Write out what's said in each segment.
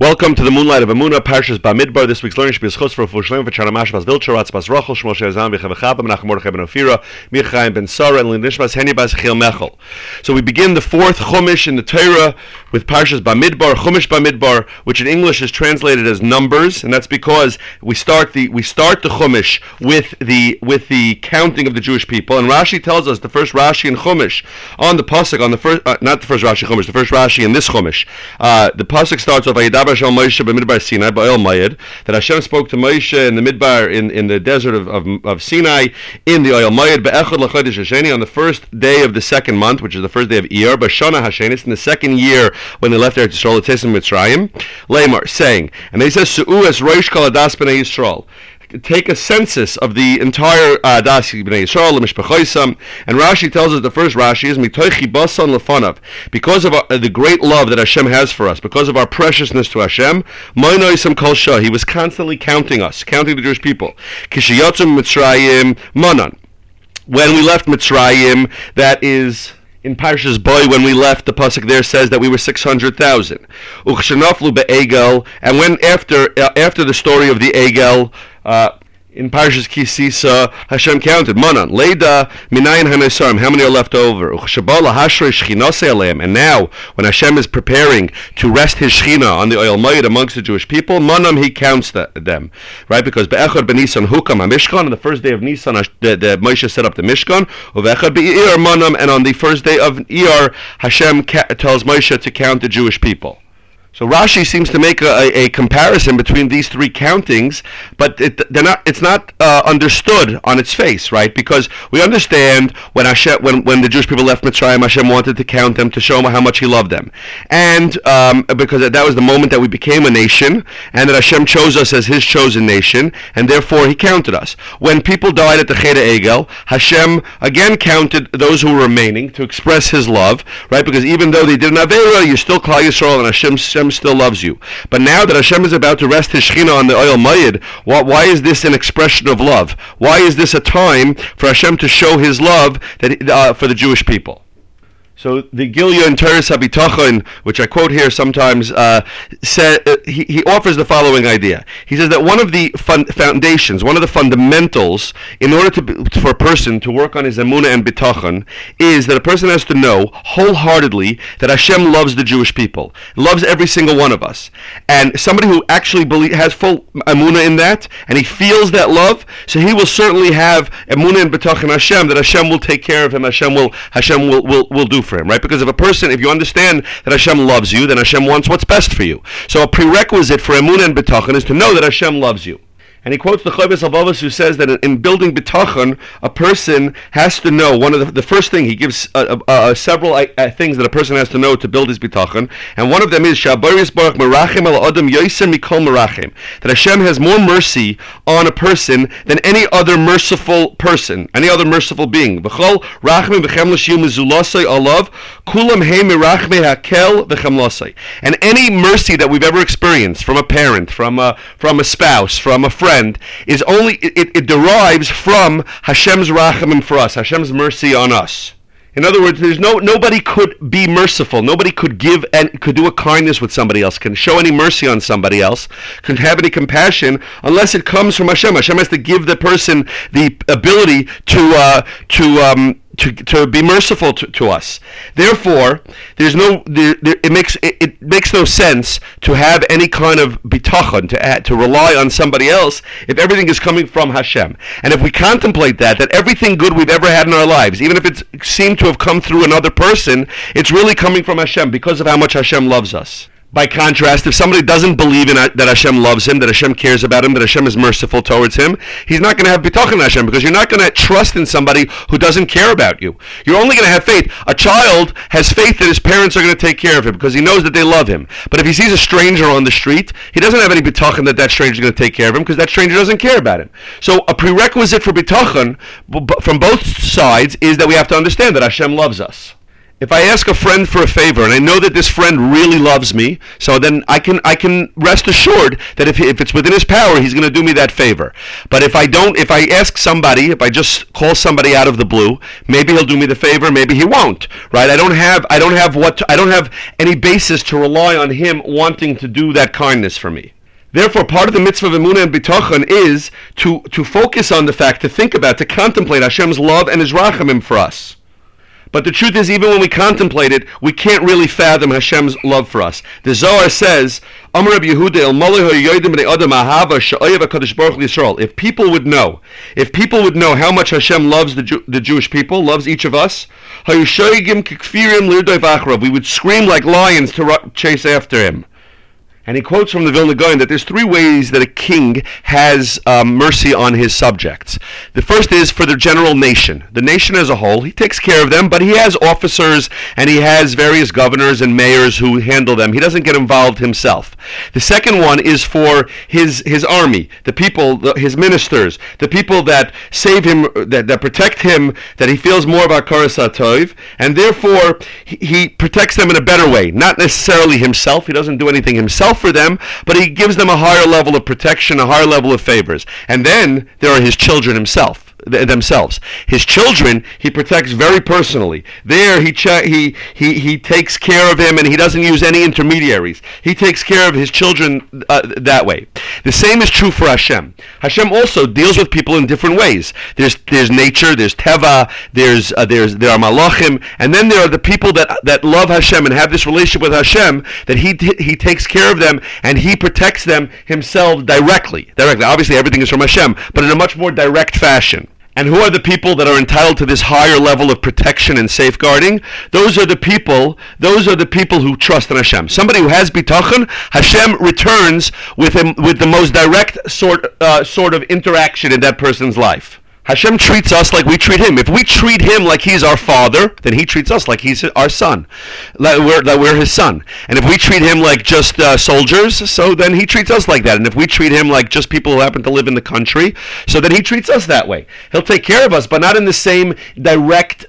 Welcome to the Moonlight of Emunah, Parshas Bamidbar. This week's learning should be schutz for Fushlem for Chana Mashbas Vilcharatz Bas Rochel Shmuel Shazam Mordechai Ben and Nishmas Mechel. So we begin the fourth Chumash in the Torah with Parshas Bamidbar, Chumash Bamidbar, which in English is translated as Numbers, and that's because we start the Chumash with the counting of the Jewish people. And Rashi tells us the first Rashi in Chumash on the pasuk on the first not the first Rashi Chumash, the first Rashi in this Chumash. The pasuk starts off that Hashem spoke to Moshe in the Midbar in the desert of Sinai in the Oyel Mayed on the first day of the second month, which is the first day of Iyar, in the second year when they left Eretz Yisrael, Mitzrayim, Lamar saying, and they says Su'u es Rosh Kol Adas B'nei Yisrael. Take a census of the entire Adas Yisrael, and Rashi tells us the first Rashi is Mitochi Basan Lefanav, because of the great love that Hashem has for us, because of our preciousness to Hashem. Moinoisam Kol Shah, he was constantly counting us, counting the Jewish people. Kishiyotzim Mitzrayim Manan, when we left Mitzrayim, that is. In Parshas Bo, when we left, the pasuk there says that we were 600,000. Uchshenaflu beEgel, and when after the story of the Egel. In Parshas Kisisa, Hashem counted Manan Leida Minayin Hanesarim. How many are left over? And now, when Hashem is preparing to rest His Shechina on the Oyel Mayed amongst the Jewish people, Manam He counts them, right? Because be'echad beNisan Hukam HaMishkan, on the first day of Nisan, the Moshe set up the Mishkan. Uve'echad be'Iyar Manam, and on the first day of Iyar, Hashem tells Moshe to count the Jewish people. So Rashi seems to make a comparison between these three countings, but it's not understood on its face, right? Because we understand when the Jewish people left Mitzrayim, Hashem wanted to count them to show how much He loved them, and because that was the moment that we became a nation, and that Hashem chose us as His chosen nation, and therefore He counted us. When people died at the Cheder Egel, Hashem again counted those who were remaining to express His love, right? Because even though they did an Avera, you're still Klal Yisrael, and Hashem still loves you. But now that Hashem is about to rest His Shechina on the Oyel Mayed, why is this an expression of love? Why is this a time for Hashem to show His love for the Jewish people? So the Gilyon Teres HaBitachon, which I quote here sometimes, he offers the following idea. He says that one of the foundations, one of the fundamentals, in order for a person to work on his Emuna and Bitachon, is that a person has to know wholeheartedly that Hashem loves the Jewish people, loves every single one of us. And somebody who actually has full Emuna in that, and he feels that love, so he will certainly have Emuna and Bitachon Hashem, that Hashem will take care of him, Hashem will do for him, right? Because if you understand that Hashem loves you, then Hashem wants what's best for you. So a prerequisite for Emunah and Bitachon is to know that Hashem loves you. And he quotes the Chovos HaLevavos, who says that in building Bitachon, a person has to know, one of the first thing he gives several things that a person has to know to build his Bitachon, and one of them is that Hashem has more mercy on a person than any other merciful being. And any mercy that we've ever experienced from a parent, from a spouse, from a friend, is only it derives from Hashem's rachamim for us, Hashem's mercy on us. In other words, there's nobody could be merciful, nobody could give and could do a kindness with somebody else, can show any mercy on somebody else, can have any compassion unless it comes from Hashem. Hashem has to give the person the ability to be merciful to us. Therefore, it makes no sense to have any kind of bitachon, to rely on somebody else, if everything is coming from Hashem. And if we contemplate that everything good we've ever had in our lives, even if it seemed to have come through another person, it's really coming from Hashem because of how much Hashem loves us. By contrast, if somebody doesn't believe in that Hashem loves him, that Hashem cares about him, that Hashem is merciful towards him, he's not going to have bitachon Hashem, because you're not going to trust in somebody who doesn't care about you. You're only going to have faith. A child has faith that his parents are going to take care of him because he knows that they love him. But if he sees a stranger on the street, he doesn't have any bitachon that stranger is going to take care of him, because that stranger doesn't care about him. So a prerequisite for bitachon from both sides is that we have to understand that Hashem loves us. If I ask a friend for a favor, and I know that this friend really loves me, so then I can rest assured that if it's within his power, he's going to do me that favor. But if I ask somebody, if I just call somebody out of the blue, maybe he'll do me the favor, maybe he won't, right? I don't have any basis to rely on him wanting to do that kindness for me. Therefore, part of the mitzvah of Emuna and Bitachon is to focus on the fact, to think about, to contemplate Hashem's love and His rachamim for us. But the truth is, even when we contemplate it, we can't really fathom Hashem's love for us. The Zohar says, If people would know how much Hashem loves the Jewish people, loves each of us, we would scream like lions to chase after Him. And he quotes from the Vilna Gaon that there's three ways that a king has mercy on his subjects. The first is for the general nation. The nation as a whole, he takes care of them, but he has officers and he has various governors and mayors who handle them. He doesn't get involved himself. The second one is for his army, the people, his ministers, the people that save him, that protect him, that he feels more about Karas HaTov, and therefore he protects them in a better way. Not necessarily himself, he doesn't do anything himself for them, but he gives them a higher level of protection, a higher level of favors. And then there are his children themselves. His children he protects very personally. There he takes care of him, and he doesn't use any intermediaries. He takes care of his children that way. The same is true for Hashem. Hashem also deals with people in different ways. There's nature, there's teva, there are malachim, and then there are the people that love Hashem and have this relationship with Hashem, that he takes care of them and he protects them himself directly. Obviously everything is from Hashem, but in a much more direct fashion. And who are the people that are entitled to this higher level of protection and safeguarding? Those are the people who trust in Hashem. Somebody who has bitachon, Hashem returns with the most direct sort of interaction in that person's life. Hashem treats us like we treat Him. If we treat Him like He's our Father, then He treats us like He's our son, that we're His son. And if we treat Him like just soldiers, so then He treats us like that. And if we treat Him like just people who happen to live in the country, so then He treats us that way. He'll take care of us, but not in the same direct,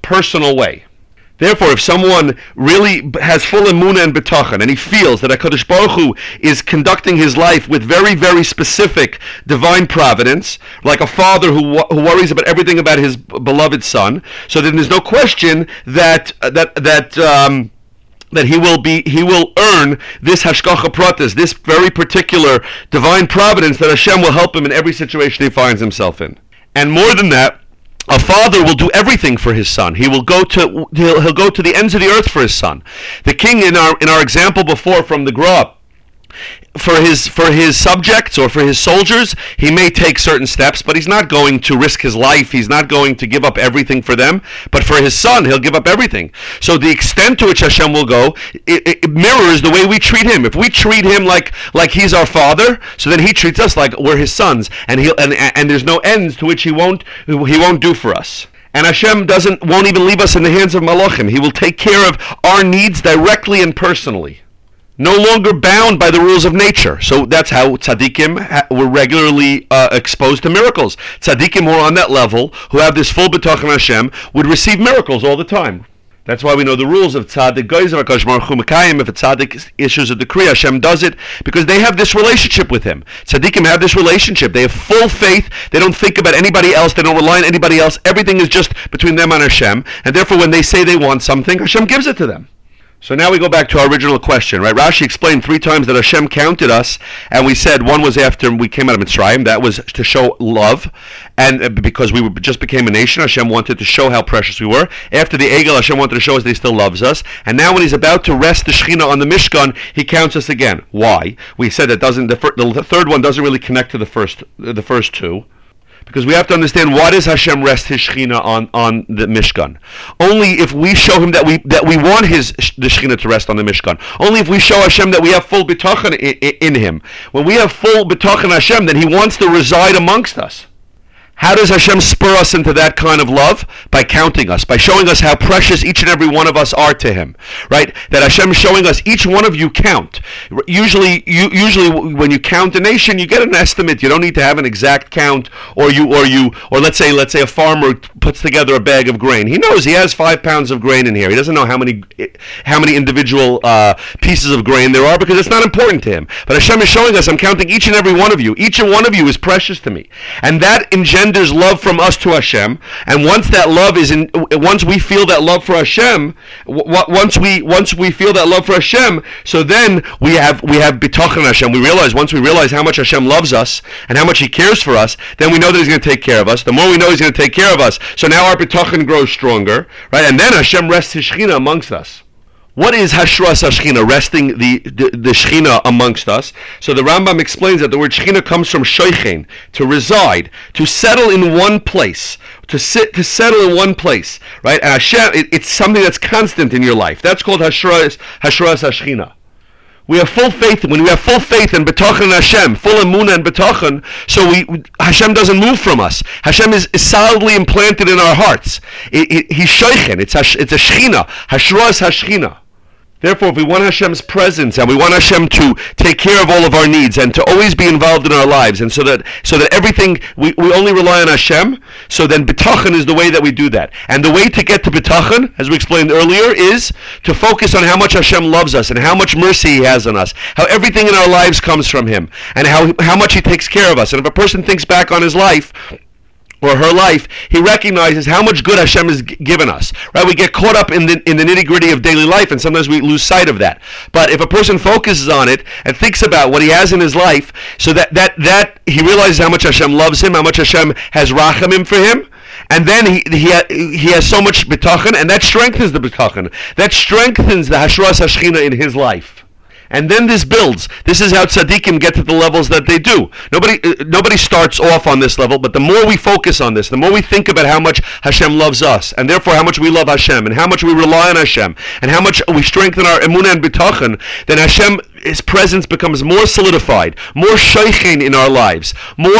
personal way. Therefore, if someone really has full Emunah and Bitachon, and he feels that HaKadosh Baruch Hu is conducting his life with very, very specific divine providence, like a father who worries about everything about his beloved son, so then there's no question that he will earn this hashgacha pratis, this very particular divine providence that Hashem will help him in every situation he finds himself in. And more than that, a father will do everything for his son. He'll go to the ends of the earth for his son. The king in our example before from the Gra, for his subjects or for his soldiers, he may take certain steps, but he's not going to risk his life. He's not going to give up everything for them. But for his son, he'll give up everything. So the extent to which Hashem will go, it mirrors the way we treat him. If we treat him like he's our father, so then he treats us like we're his sons, and he'll there's no ends to which he won't do for us. And Hashem won't even leave us in the hands of malachim. He will take care of our needs directly and personally. No longer bound by the rules of nature. So that's how tzaddikim were regularly exposed to miracles. Tzaddikim who are on that level, who have this full bitachon Hashem, would receive miracles all the time. That's why we know the rules of tzaddik. If a tzaddik issues a decree, Hashem does it, because they have this relationship with Him. Tzaddikim have this relationship. They have full faith. They don't think about anybody else. They don't rely on anybody else. Everything is just between them and Hashem. And therefore, when they say they want something, Hashem gives it to them. So now we go back to our original question, right? Rashi explained three times that Hashem counted us, and we said one was after we came out of Mitzrayim, that was to show love, and because we just became a nation, Hashem wanted to show how precious we were. After the Egel, Hashem wanted to show us that He still loves us, and now when He's about to rest the Shechina on the Mishkan, He counts us again. Why? We said that the third one doesn't really connect to the first two. Because we have to understand, why does Hashem rest His Shechina on the Mishkan? Only if we show Him that we want the Shechina to rest on the Mishkan. Only if we show Hashem that we have full bitachon in Him. When we have full bitachon Hashem, then He wants to reside amongst us. How does Hashem spur us into that kind of love? By counting us, by showing us how precious each and every one of us are to Him, right? That Hashem is showing us, each one of you count. Usually, when you count a nation, you get an estimate. You don't need to have an exact count, or let's say a farmer puts together a bag of grain. He knows he has 5 pounds of grain in here. He doesn't know how many individual pieces of grain there are, because it's not important to him. But Hashem is showing us, I'm counting each and every one of you. Each and one of you is precious to me, and that engenders love from us to Hashem. And once that love is in, once we feel that love for Hashem, once we feel that love for Hashem, so then we have Bitachon Hashem. Once we realize how much Hashem loves us and how much He cares for us, then we know that He's going to take care of us. The more we know He's going to take care of us, so now our Bitachon grows stronger, right? And then Hashem rests His Shechina amongst us. What is Hashras HaShechina, resting the Shechina amongst us? So the Rambam explains that the word Shechina comes from Shoychen, to reside, to settle in one place, to settle in one place, right? And Hashem, it's something that's constant in your life. That's called Hashras HaShechina. We have full faith. When we have full faith in Bitachon and Hashem, full Emuna and Bitachon, so Hashem doesn't move from us. Hashem is solidly implanted in our hearts. He's Shoychen. It's a Shechina. Hashras HaShechina. Therefore, if we want Hashem's presence and we want Hashem to take care of all of our needs and to always be involved in our lives, and so that everything, we only rely on Hashem, so then Bitachon is the way that we do that. And the way to get to Bitachon, as we explained earlier, is to focus on how much Hashem loves us and how much mercy He has on us, how everything in our lives comes from Him, and how much He takes care of us. And if a person thinks back on his life, or her life, he recognizes how much good Hashem has given us. Right? We get caught up in the nitty-gritty of daily life, and sometimes we lose sight of that. But if a person focuses on it and thinks about what he has in his life, so that he realizes how much Hashem loves him, how much Hashem has rachamim for him, and then he has so much Bitachon, and that strengthens the Bitachon. That strengthens the Hashras HaShechina in his life. And then this builds. This is how tzaddikim get to the levels that they do. Nobody starts off on this level, but the more we focus on this, the more we think about how much Hashem loves us, and therefore how much we love Hashem, and how much we rely on Hashem, and how much we strengthen our Emunah and Bitachon, then Hashem, His presence becomes more solidified, more shoychen in our lives, more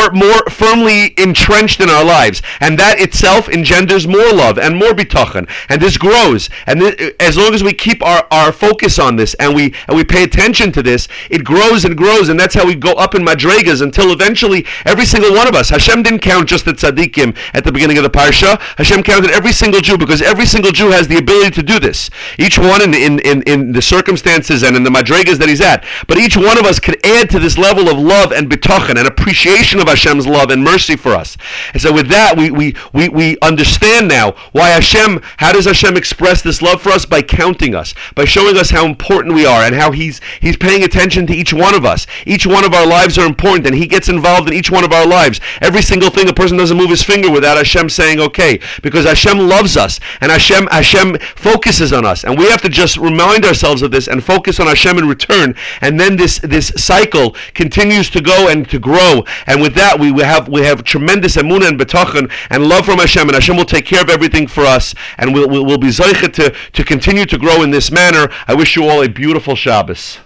firmly entrenched in our lives, and that itself engenders more love and more Bitachon, and this grows. And as long as we keep our focus on this and we pay attention to this, it grows and grows, and that's how we go up in madrigas until eventually every single one of us. Hashem didn't count just the tzaddikim at the beginning of the parsha. Hashem counted every single Jew, because every single Jew has the ability to do this. Each one in the circumstances and in the madrigas that he's at. But each one of us could add to this level of love and Bitachon and appreciation of Hashem's love and mercy for us. And so with that, we understand now why Hashem, how does Hashem express this love for us? By counting us, by showing us how important we are and how He's paying attention to each one of us. Each one of our lives are important, and He gets involved in each one of our lives. Every single thing, a person doesn't move his finger without Hashem saying okay, because Hashem loves us, and Hashem focuses on us, and we have to just remind ourselves of this and focus on Hashem in return. And then this cycle continues to go and to grow. And with that, we have tremendous Emunah and Bitachon and love from Hashem. And Hashem will take care of everything for us. And we'll be zoichet to continue to grow in this manner. I wish you all a beautiful Shabbos.